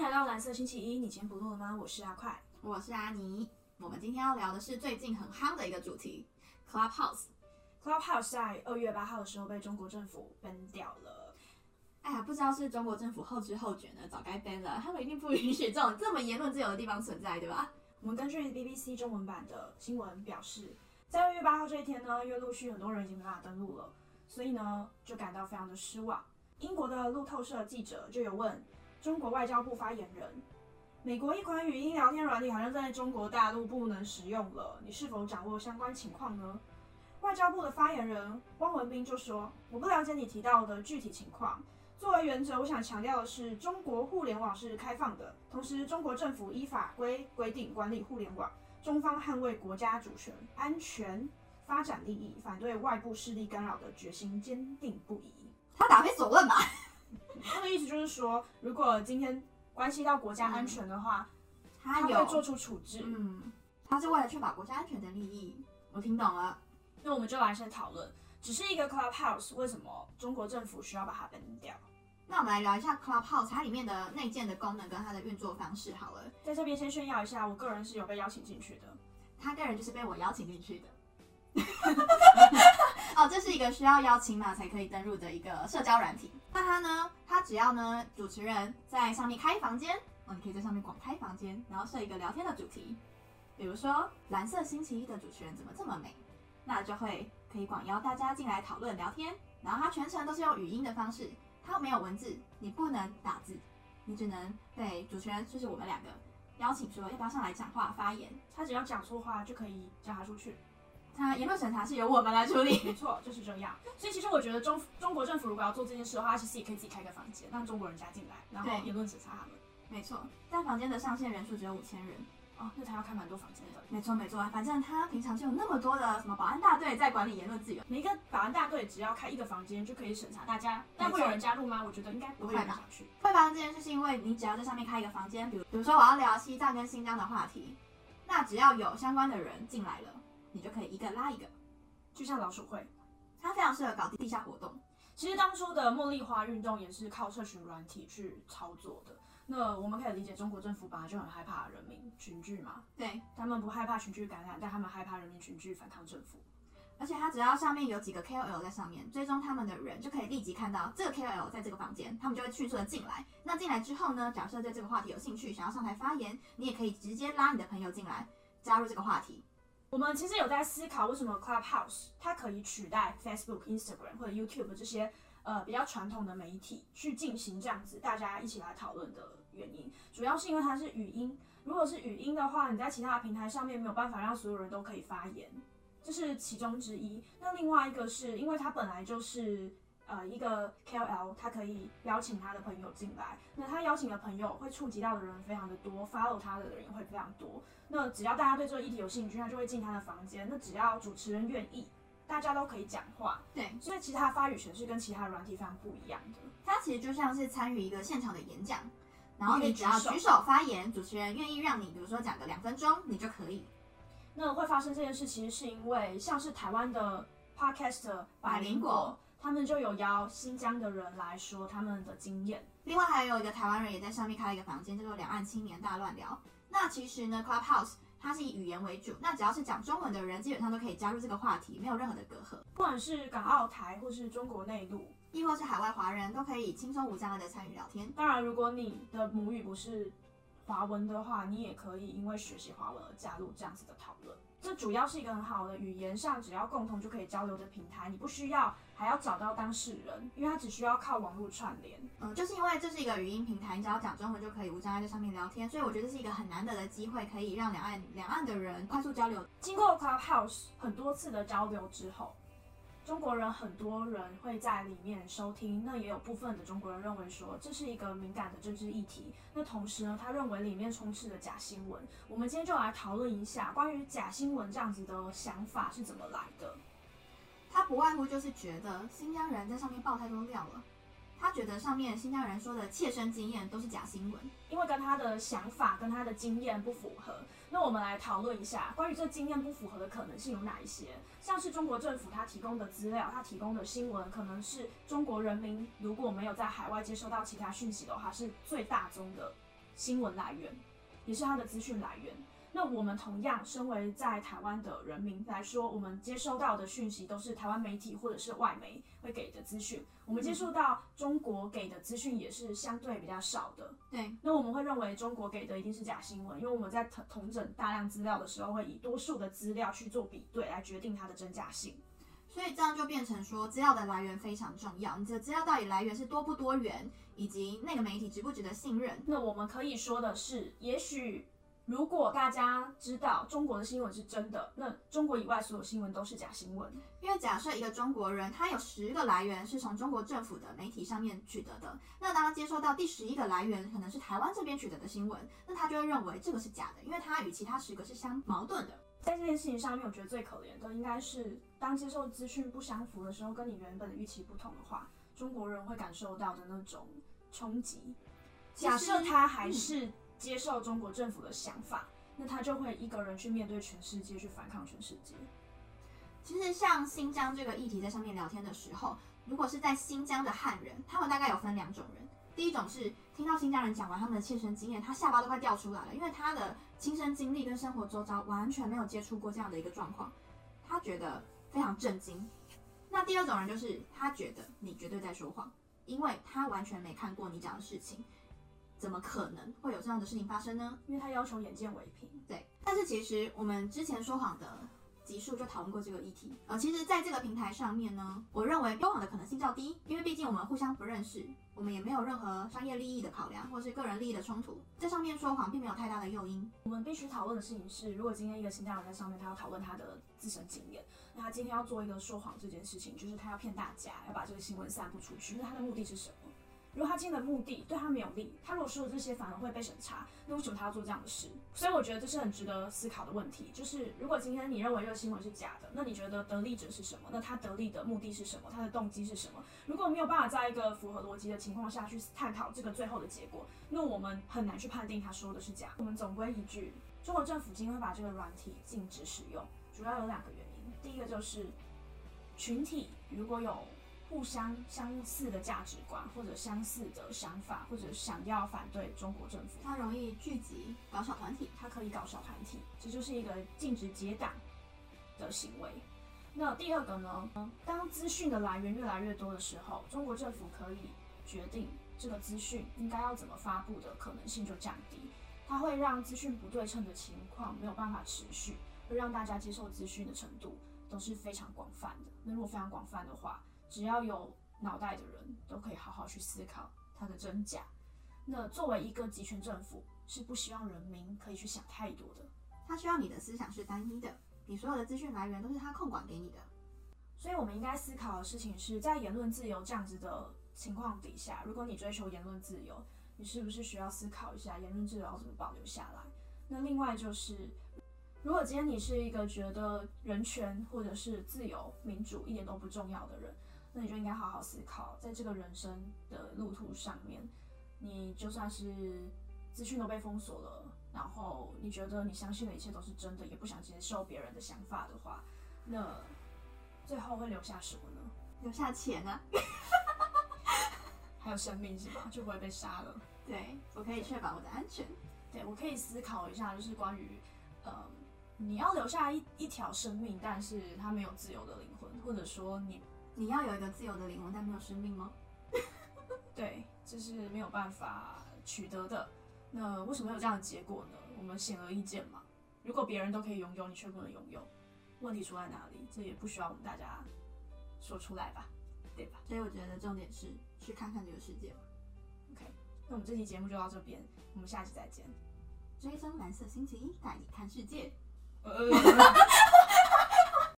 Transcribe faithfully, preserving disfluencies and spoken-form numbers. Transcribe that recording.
迎来到蓝色星期一，你今天不录了吗？我是阿快，我是阿妮。我们今天要聊的是最近很夯的一个主题 Clubhouse。Clubhouse 在二月八号的时候被中国政府 ban 掉了。哎呀，不知道是中国政府后知后觉呢，早该 ban 了。他们一定不允许这种这么言论自由的地方存在，对吧？我们根据 B B C 中文版的新闻表示，在二月八号这一天呢，因为陆续很多人已经没办法登录了，所以呢就感到非常的失望。英国的路透社记者就有问中国外交部发言人，美国一款语音聊天软体好像在中国大陆不能使用了，你是否掌握相关情况呢？外交部的发言人汪文斌就说，我不了解你提到的具体情况。作为原则，我想强调的是，中国互联网是开放的，同时中国政府依法规规定管理互联网，中方捍卫国家主权、安全、发展利益，反对外部势力干扰的决心坚定不移。他答非所问吧？他的意思就是说，如果今天关系到国家安全的话，嗯、他, 他会做出处置。嗯，他是为了确保国家安全的利益。我听懂了，那我们就来先讨论，只是一个 Clubhouse， 为什么中国政府需要把它 ban 掉？那我们来聊一下 Clubhouse 它里面的内建的功能跟它的运作方式好了。在这边先炫耀一下，我个人是有被邀请进去的。他个人就是被我邀请进去的。哦，这是一个需要邀请码才可以登入的一个社交软体。那它呢，它只要呢主持人在上面开房间，哦，你可以在上面广开房间，然后设一个聊天的主题，比如说蓝色星期一的主持人怎么这么美，那就会可以广邀大家进来讨论聊天。然后它全程都是用语音的方式，它没有文字，你不能打字，你只能被主持人就是我们两个邀请说要不要上来讲话发言。他只要讲错话就可以叫他出去。他言论审查是由我们来处理，没错，就是这样。所以其实我觉得 中, 中国政府如果要做这件事的话，其实也可以自己开个房间，让中国人加进来，然后言论审查他们。没错，但房间的上限人数只有五千人哦，那他要开蛮多房间的。没错没错，反正他平常就有那么多的什么保安大队在管理言论自由，每一个保安大队只要开一个房间就可以审查大家。但会有人加入吗？我觉得应该不会有人想去。开房间就是因为你只要在上面开一个房间，比 如, 比如说我要聊西藏跟新疆的话题，那只要有相关的人进来了，你就可以一个拉一个，就像老鼠会，它非常适合搞地下活动。其实当初的茉莉花运动也是靠社群软体去操作的。那我们可以理解，中国政府本来就很害怕人民群聚嘛，对，他们不害怕群聚感染，但他们害怕人民群聚反抗政府。而且他只要上面有几个 K O L 在上面追踪他们的人，就可以立即看到这个 K O L 在这个房间，他们就会迅速的进来。那进来之后呢，假设对这个话题有兴趣，想要上台发言，你也可以直接拉你的朋友进来，加入这个话题。我们其实有在思考，为什么 Clubhouse 它可以取代 Facebook、Instagram 或者 YouTube 这些呃比较传统的媒体去进行这样子大家一起来讨论的原因，主要是因为它是语音。如果是语音的话，你在其他的平台上面没有办法让所有人都可以发言，这是其中之一。那另外一个是因为它本来就是呃一个 K O L， 他可以邀请他的朋友进来，那他邀请的朋友会触及到的人非常的多 ，follow 他的人也会非常多。那只要大家对这个议题有兴趣，他就会进他的房间。那只要主持人愿意，大家都可以讲话。对，所以其他发语权是跟其他软体非常不一样的。它其实就像是参与一个现场的演讲，然后你只要举手发言，主持人愿意让你，比如说讲个两分钟，你就可以。那会发生这件事，其实是因为像是台湾的 podcast 百灵果。他们就有邀新疆的人来说他们的经验，另外还有一个台湾人也在上面开了一个房间，叫做两岸青年大乱聊。那其实呢 Clubhouse 它是以语言为主，那只要是讲中文的人基本上都可以加入这个话题，没有任何的隔阂，不管是港澳台或是中国内陆亦或是海外华人都可以轻松无障碍的参与聊天。当然如果你的母语不是华文的话，你也可以因为学习华文而加入这样子的讨论。这主要是一个很好的语言上只要共同就可以交流的平台，你不需要还要找到当事人，因为它只需要靠网络串联。嗯，就是因为这是一个语音平台，你只要讲中文就可以无障碍在上面聊天，所以我觉得这是一个很难得的机会，可以让两岸两岸的人快速交流。经过 Clubhouse 很多次的交流之后，中国人很多人会在里面收听，那也有部分的中国人认为说这是一个敏感的政治议题。那同时呢，他认为里面充斥着假新闻。我们今天就来讨论一下关于假新闻这样子的想法是怎么来的。他不外乎就是觉得新疆人在上面爆太多料了，他觉得上面新疆人说的切身经验都是假新闻，因为跟他的想法跟他的经验不符合。那我们来讨论一下关于这经验不符合的可能性有哪一些，像是中国政府他提供的资料，他提供的新闻可能是中国人民如果没有在海外接收到其他讯息的话是最大宗的新闻来源，也是它的资讯来源。那我们同样身为在台湾的人民来说，我们接收到的讯息都是台湾媒体或者是外媒会给的资讯，我们接触到中国给的资讯也是相对比较少的。对，那我们会认为中国给的一定是假新闻，因为我们在统整大量资料的时候，会以多数的资料去做比对来决定它的真假性。所以这样就变成说，资料的来源非常重要，你的资料到底来源是多不多元，以及那个媒体值不值得信任。那我们可以说的是，也许如果大家知道中国的新闻是真的，那中国以外所有新闻都是假新闻。因为假设一个中国人，他有十个来源是从中国政府的媒体上面取得的，那当他接收到第十一个来源可能是台湾这边取得的新闻，那他就会认为这个是假的，因为他与其他十个是相矛盾的。在这件事情上面，我觉得最可怜的应该是，当接受资讯不相符的时候，跟你原本的预期不同的话，中国人会感受到的那种冲击。假设他还是、嗯接受中国政府的想法，那他就会一个人去面对全世界，去反抗全世界。其实像新疆这个议题，在上面聊天的时候，如果是在新疆的汉人，他们大概有分两种人。第一种是听到新疆人讲完他们的切身经验，他下巴都快掉出来了，因为他的亲身经历跟生活周遭完全没有接触过这样的一个状况，他觉得非常震惊。那第二种人就是他觉得你绝对在说谎，因为他完全没看过你讲的事情，怎么可能会有这样的事情发生呢？因为他要求眼见为凭。对，但是其实我们之前说谎的集数就讨论过这个议题。呃，其实在这个平台上面呢，我认为说谎的可能性较低，因为毕竟我们互相不认识，我们也没有任何商业利益的考量或是个人利益的冲突，在上面说谎并没有太大的诱因。我们必须讨论的事情是，如果今天一个新疆人在上面，他要讨论他的自身经验，那他今天要做一个说谎这件事情，就是他要骗大家，要把这个新闻散布出去，那他的目的是什么？如果他今天的目的对他没有利，他如果说的这些反而会被审查，那为什么他要做这样的事？所以我觉得这是很值得思考的问题，就是如果今天你认为这个新闻是假的，那你觉得得利者是什么？那他得利的目的是什么？他的动机是什么？如果没有办法在一个符合逻辑的情况下去探讨这个最后的结果，那我们很难去判定他说的是假。我们总归一句，中国政府今天会把这个软体禁止使用，主要有两个原因。第一个就是群体如果有互相相似的价值观，或者相似的想法，或者想要反对中国政府，它容易聚集搞小团体，它可以搞小团体，这就是一个禁止结党的行为。那第二个呢，当资讯的来源越来越多的时候，中国政府可以决定这个资讯应该要怎么发布的可能性就降低，它会让资讯不对称的情况没有办法持续，会让大家接受资讯的程度都是非常广泛的。那如果非常广泛的话，只要有脑袋的人都可以好好去思考它的真假。那作为一个集权政府，是不希望人民可以去想太多的，他希望你的思想是单一的，你所有的资讯来源都是他控管给你的。所以我们应该思考的事情是，在言论自由这样子的情况底下，如果你追求言论自由，你是不是需要思考一下言论自由要怎么保留下来？那另外就是，如果今天你是一个觉得人权或者是自由民主一点都不重要的人，那你就应该好好思考，在这个人生的路途上面，你就算是资讯都被封锁了，然后你觉得你相信的一切都是真的，也不想接受别人的想法的话，那最后会留下什么呢？留下钱啊，还有生命是吧？就不会被杀了。对，我可以确保我的安全。对，我可以思考一下，就是关于，呃，你要留下一一条生命，但是它没有自由的灵魂，或者说你。你要有一个自由的灵魂，但没有生命吗？对，这是没有办法取得的。那为什么有这样的结果呢？我们显而易见嘛。如果别人都可以拥有，你却不能拥有，问题出在哪里？这也不需要我们大家说出来吧，对吧？所以我觉得重点是去看看这个世界吧。OK， 那我们这期节目就到这边，我们下期再见。追踪蓝色星期一，带你看世界。呃